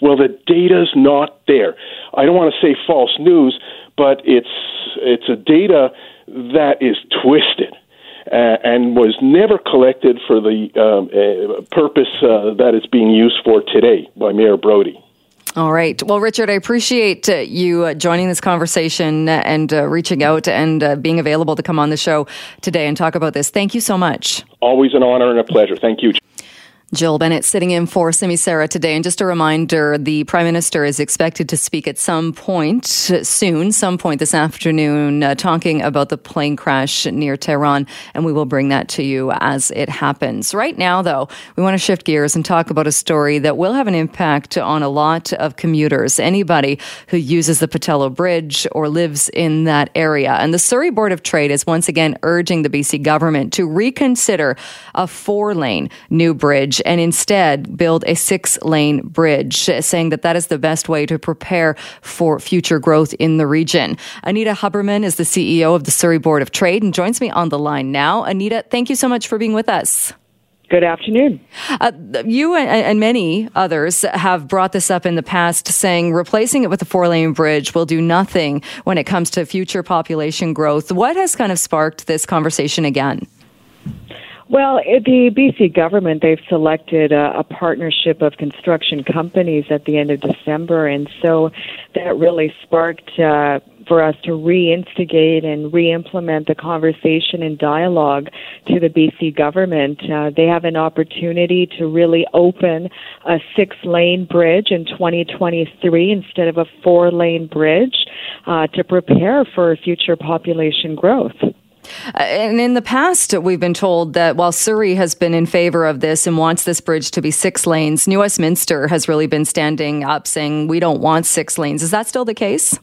Well, the data's not there. I don't want to say false news, but it's a data that is twisted and was never collected for the purpose that it's being used for today by Mayor Brody. All right. Well, Richard, I appreciate you joining this conversation and reaching out and being available to come on the show today and talk about this. Thank you so much. Always an honor and a pleasure. Thank you. Jill Bennett sitting in for Simi Sara today. And just a reminder, the Prime Minister is expected to speak at some point soon, some point this afternoon, talking about the plane crash near Tehran. And we will bring that to you as it happens. Right now, though, we want to shift gears and talk about a story that will have an impact on a lot of commuters, anybody who uses the Pattullo Bridge or lives in that area. And the Surrey Board of Trade is once again urging the BC government to reconsider a 4-lane new bridge and instead build a 6-lane bridge, saying that that is the best way to prepare for future growth in the region. Anita Huberman is the CEO of the Surrey Board of Trade and joins me on the line now. Anita, thank you so much for being with us. Good afternoon. You and many others have brought this up in the past, saying replacing it with a 4-lane bridge will do nothing when it comes to future population growth. What has kind of sparked this conversation again? Well, the BC government, they've selected a partnership of construction companies at the end of December, and so that really sparked for us to reinstigate and reimplement the conversation and dialogue to the BC government. They have an opportunity to really open a 6-lane bridge in 2023 instead of a 4-lane bridge to prepare for future population growth. And in the past, we've been told that while Surrey has been in favor of this and wants this bridge to be 6 lanes, New Westminster has really been standing up saying we don't want 6 lanes. Is that still the case?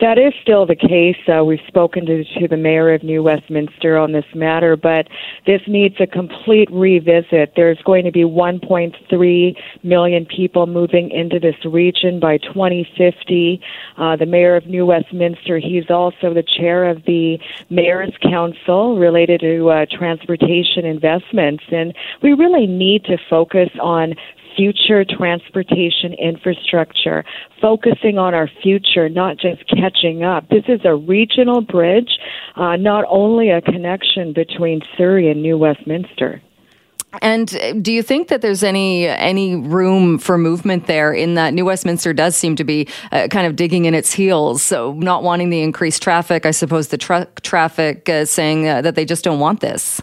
That is still the case. We've spoken to the mayor of New Westminster on this matter, but this needs a complete revisit. There's going to be 1.3 million people moving into this region by 2050. The mayor of New Westminster, he's also the chair of the Mayor's Council related to transportation investments. And we really need to focus on future transportation infrastructure, focusing on our future, not just catching up. This is a regional bridge, not only a connection between Surrey and New Westminster. And do you think that there's any room for movement there, in that New Westminster does seem to be kind of digging in its heels, so not wanting the increased traffic, I suppose the truck traffic, saying that they just don't want this?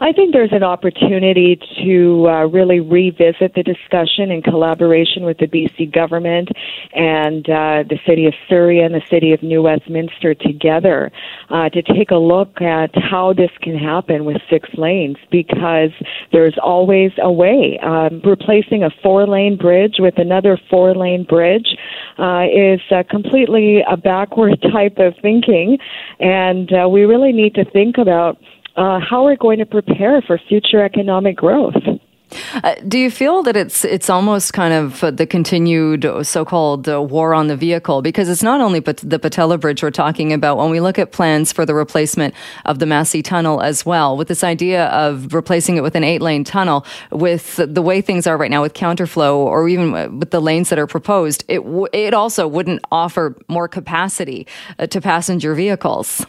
I think there's an opportunity to really revisit the discussion in collaboration with the BC government and the City of Surrey and the City of New Westminster together to take a look at how this can happen with 6 lanes, because there's always a way. Replacing a 4-lane bridge with another 4-lane bridge is completely a backward type of thinking, and we really need to think about how we're going to prepare for future economic growth. Do you feel that it's almost kind of the continued so-called war on the vehicle? Because it's not only the Pattullo Bridge we're talking about when we look at plans for the replacement of the Massey Tunnel as well, with this idea of replacing it with an 8-lane tunnel. With the way things are right now with counterflow, or even with the lanes that are proposed, it also wouldn't offer more capacity to passenger vehicles.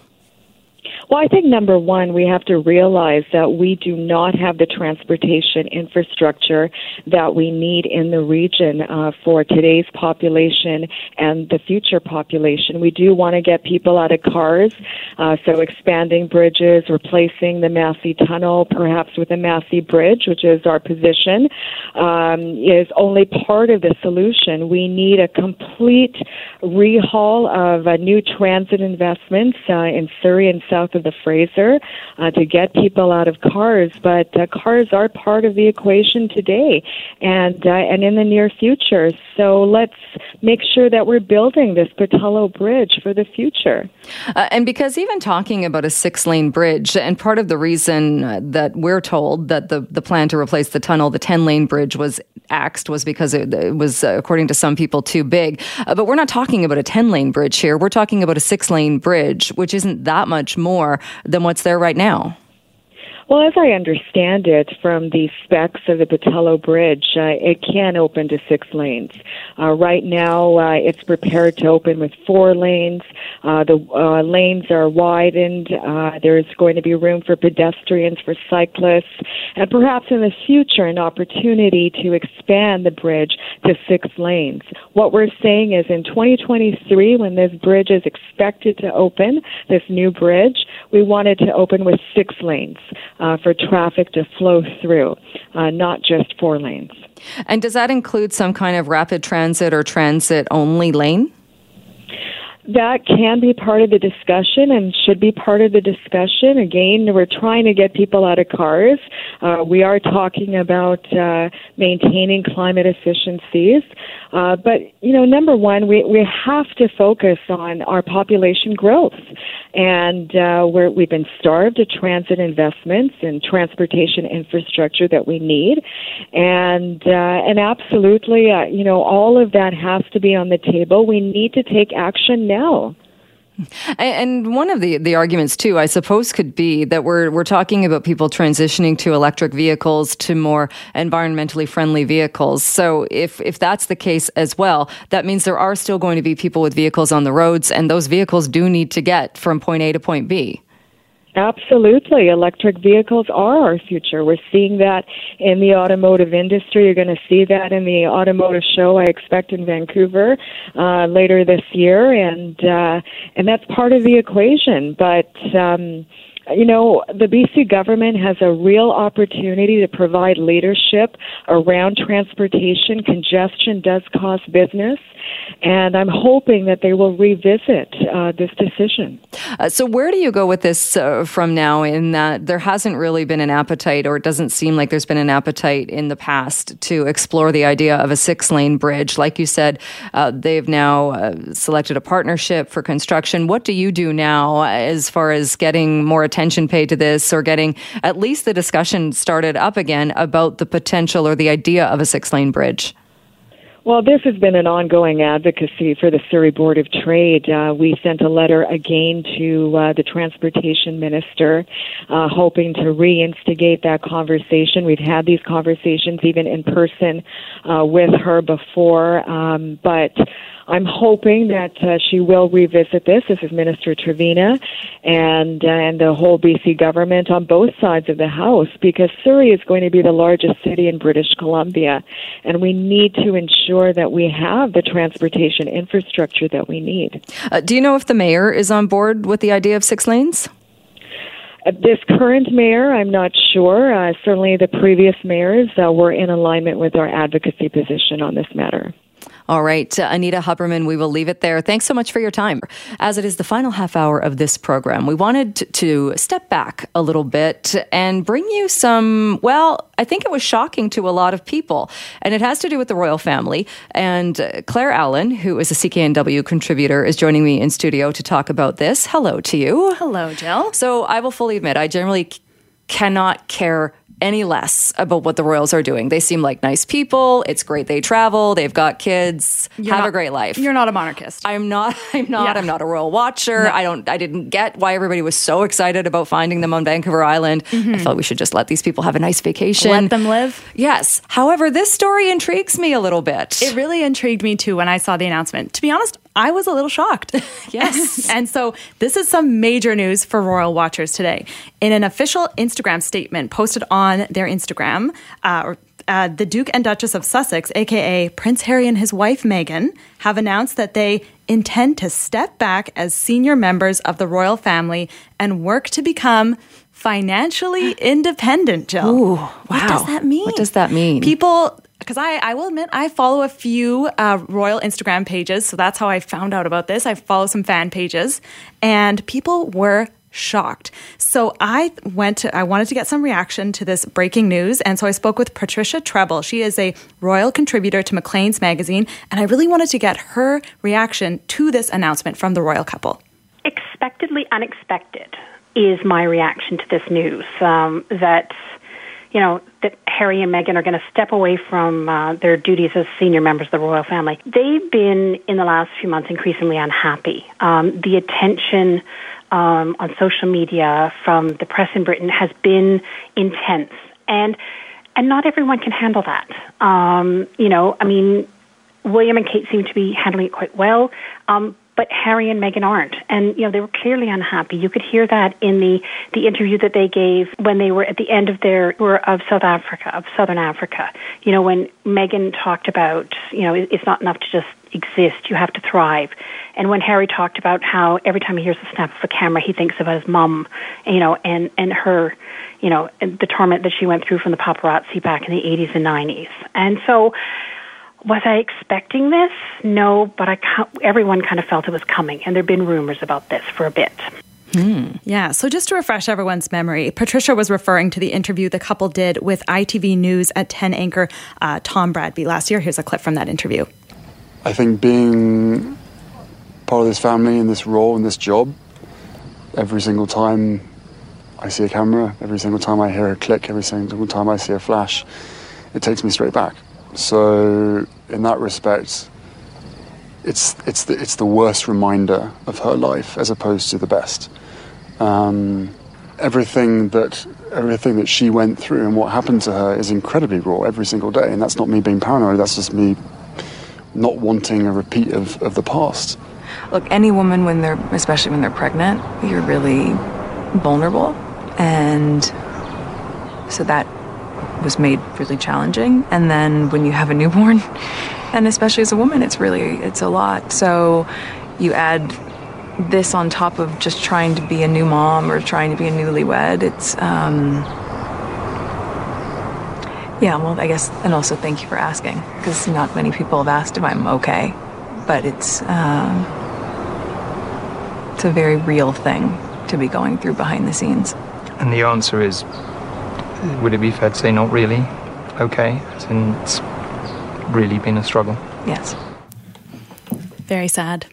Well, I think, number one, we have to realize that we do not have the transportation infrastructure that we need in the region for today's population and the future population. We do want to get people out of cars, so expanding bridges, replacing the Massey Tunnel, perhaps with a Massey Bridge, which is our position, is only part of the solution. We need a complete rehaul of new transit investments in Surrey and south of the Fraser to get people out of cars, but cars are part of the equation today and in the near future. So let's make sure that we're building this Pattullo Bridge for the future. And because even talking about a 6-lane bridge, and part of the reason that we're told that the plan to replace the tunnel, the 10-lane bridge, was axed was because it was, according to some people, too big. But we're not talking about a 10-lane bridge here. We're talking about a 6-lane bridge, which isn't that much more than what's there right now. Well, as I understand it from the specs of the Pattullo Bridge, it can open to 6 lanes. Right now, it's prepared to open with 4 lanes. The lanes are widened. There's going to be room for pedestrians, for cyclists, and perhaps in the future an opportunity to expand the bridge to 6 lanes. What we're saying is in 2023, when this bridge is expected to open, this new bridge, we want it to open with 6 lanes. For traffic to flow through, not just 4 lanes. And does that include some kind of rapid transit or transit-only lane? That can be part of the discussion and should be part of the discussion. Again, we're trying to get people out of cars. We are talking about maintaining climate efficiencies. But, you know, number one, we have to focus on our population growth. And we've been starved of transit investments and transportation infrastructure that we need. And absolutely, you know, all of that has to be on the table. We need to take action now. And one of the arguments, too, I suppose, could be that we're talking about people transitioning to electric vehicles, to more environmentally friendly vehicles. So if that's the case as well, that means there are still going to be people with vehicles on the roads, and those vehicles do need to get from point A to point B. Absolutely. Electric vehicles are our future. We're seeing that in the automotive industry. You're going to see that in the automotive show, I expect, in Vancouver later this year. And that's part of the equation. But, you know, the BC government has a real opportunity to provide leadership around transportation. Congestion does cost business, and I'm hoping that they will revisit this decision. So where do you go with this from now, in that there hasn't really been an appetite, or it doesn't seem like there's been an appetite in the past to explore the idea of a 6-lane bridge? Like you said, they've now selected a partnership for construction. What do you do now as far as getting more attention paid to this, or getting at least the discussion started up again about the potential or the idea of a 6-lane bridge? Well, this has been an ongoing advocacy for the Surrey Board of Trade. We sent a letter again to the Transportation Minister, hoping to reinstigate that conversation. We've had these conversations even in person with her before, but I'm hoping that she will revisit this. This is Minister Trevena and the whole BC government on both sides of the House, because Surrey is going to be the largest city in British Columbia, and we need to ensure that we have the transportation infrastructure that we need. Do you know if the mayor is on board with the idea of 6 lanes? This current mayor, I'm not sure. Certainly the previous mayors were in alignment with our advocacy position on this matter. All right, Anita Huberman, we will leave it there. Thanks so much for your time. As it is the final half hour of this program, we wanted to step back a little bit and bring you some, well, I think it was shocking to a lot of people, and it has to do with the royal family. And Claire Allen, who is a CKNW contributor, is joining me in studio to talk about this. Hello to you. Hello, Jill. So I will fully admit, I generally cannot care any less about what the royals are doing. They seem like nice people. It's great they travel. They've got kids. Have a great life. You're not a monarchist. I'm not. Yeah. I'm not a royal watcher. No. I didn't get why everybody was so excited about finding them on Vancouver Island. Mm-hmm. I felt we should just let these people have a nice vacation. Let them live. Yes. However, this story intrigues me a little bit. It really intrigued me too when I saw the announcement. To be honest, I was a little shocked. Yes. And so this is some major news for royal watchers today. In an official Instagram statement posted on their Instagram, the Duke and Duchess of Sussex, a.k.a. Prince Harry and his wife Meghan, have announced that they intend to step back as senior members of the royal family and work to become financially independent, Jill. Ooh, wow. What does that mean? What does that mean? People... Because I will admit, I follow a few royal Instagram pages, so that's how I found out about this. I follow some fan pages, and people were shocked. So I wanted to get some reaction to this breaking news, and so I spoke with Patricia Treble. She is a royal contributor to Maclean's magazine, and I really wanted to get her reaction to this announcement from the royal couple. Expectedly unexpected is my reaction to this news, that Harry and Meghan are going to step away from their duties as senior members of the royal family. They've been, in the last few months, increasingly unhappy. The attention on social media from the press in Britain has been intense, and not everyone can handle that. William and Kate seem to be handling it quite well, but Harry and Meghan aren't. And, they were clearly unhappy. You could hear that in the interview that they gave when they were at the end of their tour of Southern Africa. When Meghan talked about, it's not enough to just exist, you have to thrive. And when Harry talked about how every time he hears the snap of a camera, he thinks about his mum, and her, and the torment that she went through from the paparazzi back in the 80s and 90s. And so... was I expecting this? No, but everyone kind of felt it was coming, and there have been rumors about this for a bit. Mm. Yeah, so just to refresh everyone's memory, Patricia was referring to the interview the couple did with ITV News at 10 anchor Tom Bradby last year. Here's a clip from that interview. I think being part of this family and this role and this job, every single time I see a camera, every single time I hear a click, every single time I see a flash, it takes me straight back. So in that respect, it's the worst reminder of her life as opposed to the best. Everything that she went through and what happened to her is incredibly raw every single day, and that's not me being paranoid. That's just me not wanting a repeat of the past. Look, any woman especially when they're pregnant, you're really vulnerable, and so that was made really challenging. And then when you have a newborn, and especially as a woman, it's a lot. So you add this on top of just trying to be a new mom or trying to be a newlywed. It's I guess. And also thank you for asking, because not many people have asked if I'm okay, but it's a very real thing to be going through behind the scenes. And the answer is, would it be fair to say not really okay, as in it's really been a struggle? Yes. Very sad.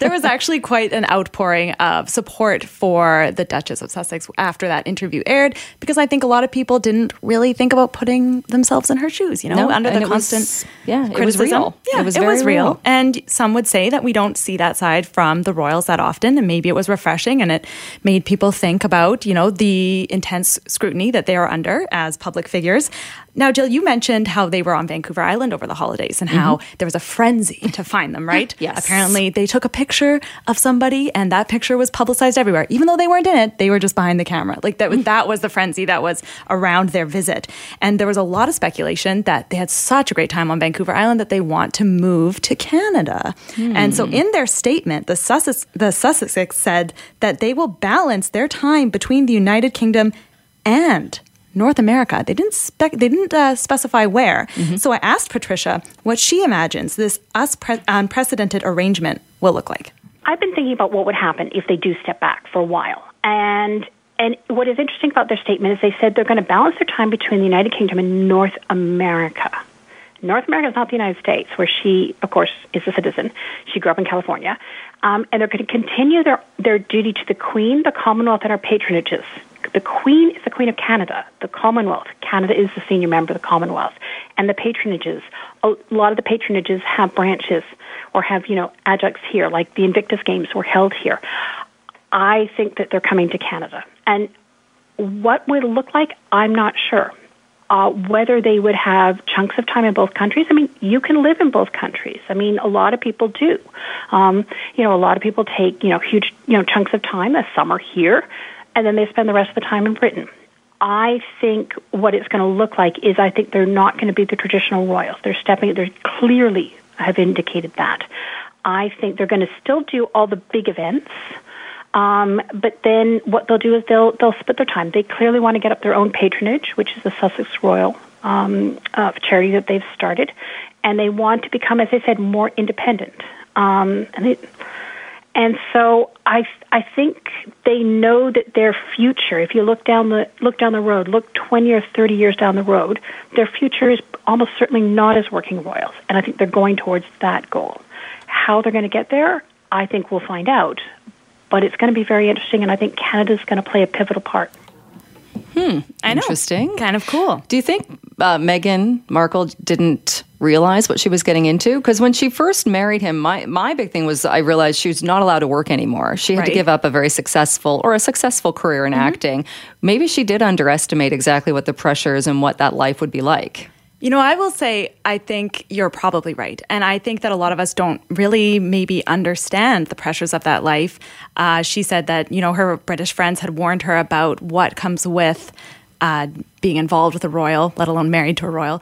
There was actually quite an outpouring of support for the Duchess of Sussex after that interview aired, because I think a lot of people didn't really think about putting themselves in her shoes, under the constant criticism. It was real. Yeah, it was very real. And some would say that we don't see that side from the royals that often, and maybe it was refreshing, and it made people think about, the intense scrutiny that they are under as public figures. Now, Jill, you mentioned how they were on Vancouver Island over the holidays and how there was a frenzy to find them, right? Yes. Apparently, they took a picture of somebody, and that picture was publicized everywhere. Even though they weren't in it, they were just behind the camera. Like, that was the frenzy that was around their visit. And there was a lot of speculation that they had such a great time on Vancouver Island that they want to move to Canada. Mm. And so in their statement, the Sussexes said that they will balance their time between the United Kingdom and North America. They didn't specify where. Mm-hmm. So I asked Patricia what she imagines this unprecedented arrangement will look like. I've been thinking about what would happen if they do step back for a while. And what is interesting about their statement is they said they're going to balance their time between the United Kingdom and North America. North America is not the United States, where she, of course, is a citizen. She grew up in California. And they're going to continue their duty to the Queen, the Commonwealth, and our patronages. The Queen is the Queen of Canada, the Commonwealth. Canada is the senior member of the Commonwealth. And the patronages. A lot of the patronages have branches or have, adjuncts here, like the Invictus Games were held here. I think that they're coming to Canada. And what would it look like? I'm not sure. whether they would have chunks of time in both countries. I mean, you can live in both countries. I mean, a lot of people do. A lot of people take, huge, chunks of time, a summer here, and then they spend the rest of the time in Britain. I think what it's going to look like is I think they're not going to be the traditional royals. They clearly have indicated that. I think they're going to still do all the big events, but then what they'll do is they'll split their time. They clearly want to get up their own patronage, which is the Sussex Royal charity that they've started, and they want to become, as I said, more independent. And so I think they know that their future, if you look down the road, look 20 or 30 years down the road, their future is almost certainly not as working royals. And I think they're going towards that goal. How they're going to get there, I think we'll find out. But it's going to be very interesting, and I think Canada's going to play a pivotal part. I know. Interesting. Kind of cool. Do you think Meghan Markle didn't realize what she was getting into? Because when she first married him, my big thing was I realized she was not allowed to work anymore. She had to give up a successful career in acting. Maybe she did underestimate exactly what the pressures and what that life would be like. I will say I think you're probably right. And I think that a lot of us don't really maybe understand the pressures of that life. She said that, her British friends had warned her about what comes with being involved with a royal, let alone married to a royal.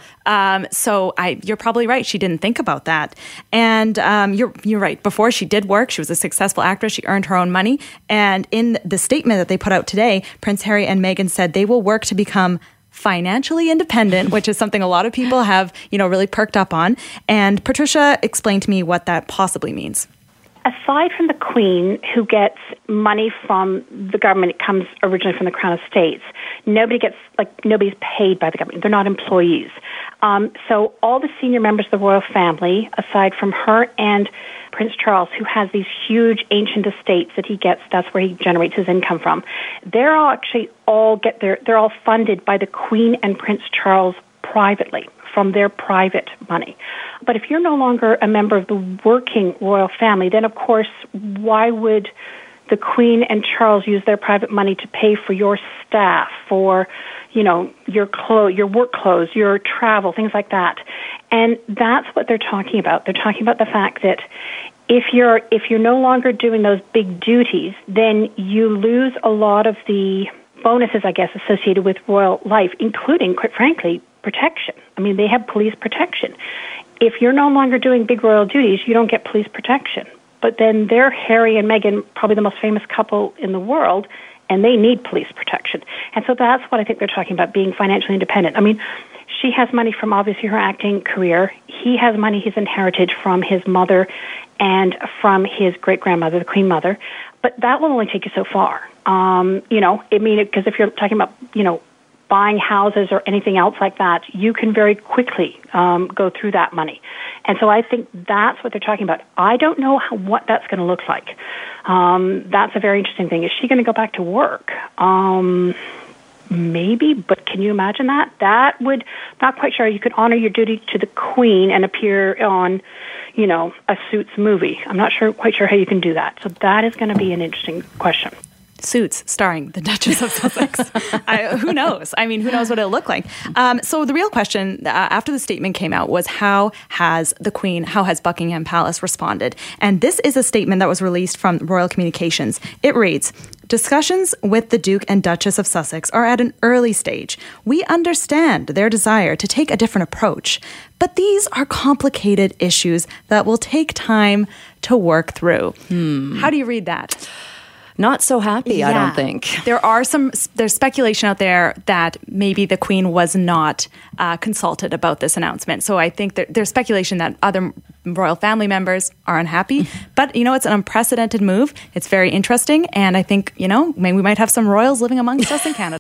So you're probably right. She didn't think about that. And you're right. Before she did work, she was a successful actress. She earned her own money. And in the statement that they put out today, Prince Harry and Meghan said they will work to become financially independent, which is something a lot of people have, really perked up on. And Patricia explained to me what that possibly means. Aside from the Queen, who gets money from the government, it comes originally from the Crown Estates. Nobody's paid by the government. They're not employees. So all the senior members of the royal family, aside from her and Prince Charles, who has these huge ancient estates that he gets, that's where he generates his income from, they're all funded by the Queen and Prince Charles privately, from their private money. But if you're no longer a member of the working royal family, then of course, why would the Queen and Charles use their private money to pay for your staff, for your work clothes, your travel, things like that? And that's what they're talking about. They're talking about the fact that if you're no longer doing those big duties, then you lose a lot of the bonuses, I guess, associated with royal life, including, quite frankly, protection. I mean, they have police protection. If you're no longer doing big royal duties, you don't get police protection. But then they're Harry and Meghan, probably the most famous couple in the world, and they need police protection. And so that's what I think they're talking about, being financially independent. I mean, she has money from obviously her acting career. He has money he's inherited from his mother and from his great-grandmother, the Queen Mother. But that will only take you so far. Because if you're talking about, buying houses or anything else like that, you can very quickly go through that money. And so I think that's what they're talking about. I don't know what that's going to look like. That's a very interesting thing. Is she going to go back to work? Maybe, but can you imagine that? Not quite sure. You could honor your duty to the Queen and appear on, a Suits movie. I'm not quite sure how you can do that. So that is going to be an interesting question. Suits, starring the Duchess of Sussex. Who knows? I mean, who knows what it'll look like? So the real question after the statement came out was how has Buckingham Palace responded? And this is a statement that was released from Royal Communications. It reads, "Discussions with the Duke and Duchess of Sussex are at an early stage. We understand their desire to take a different approach, but these are complicated issues that will take time to work through." How do you read that? Not so happy, yeah. I don't think. There's speculation out there that maybe the Queen was not consulted about this announcement. So I think there's speculation that other royal family members are unhappy. But, it's an unprecedented move. It's very interesting. And I think, maybe we might have some royals living amongst us in Canada.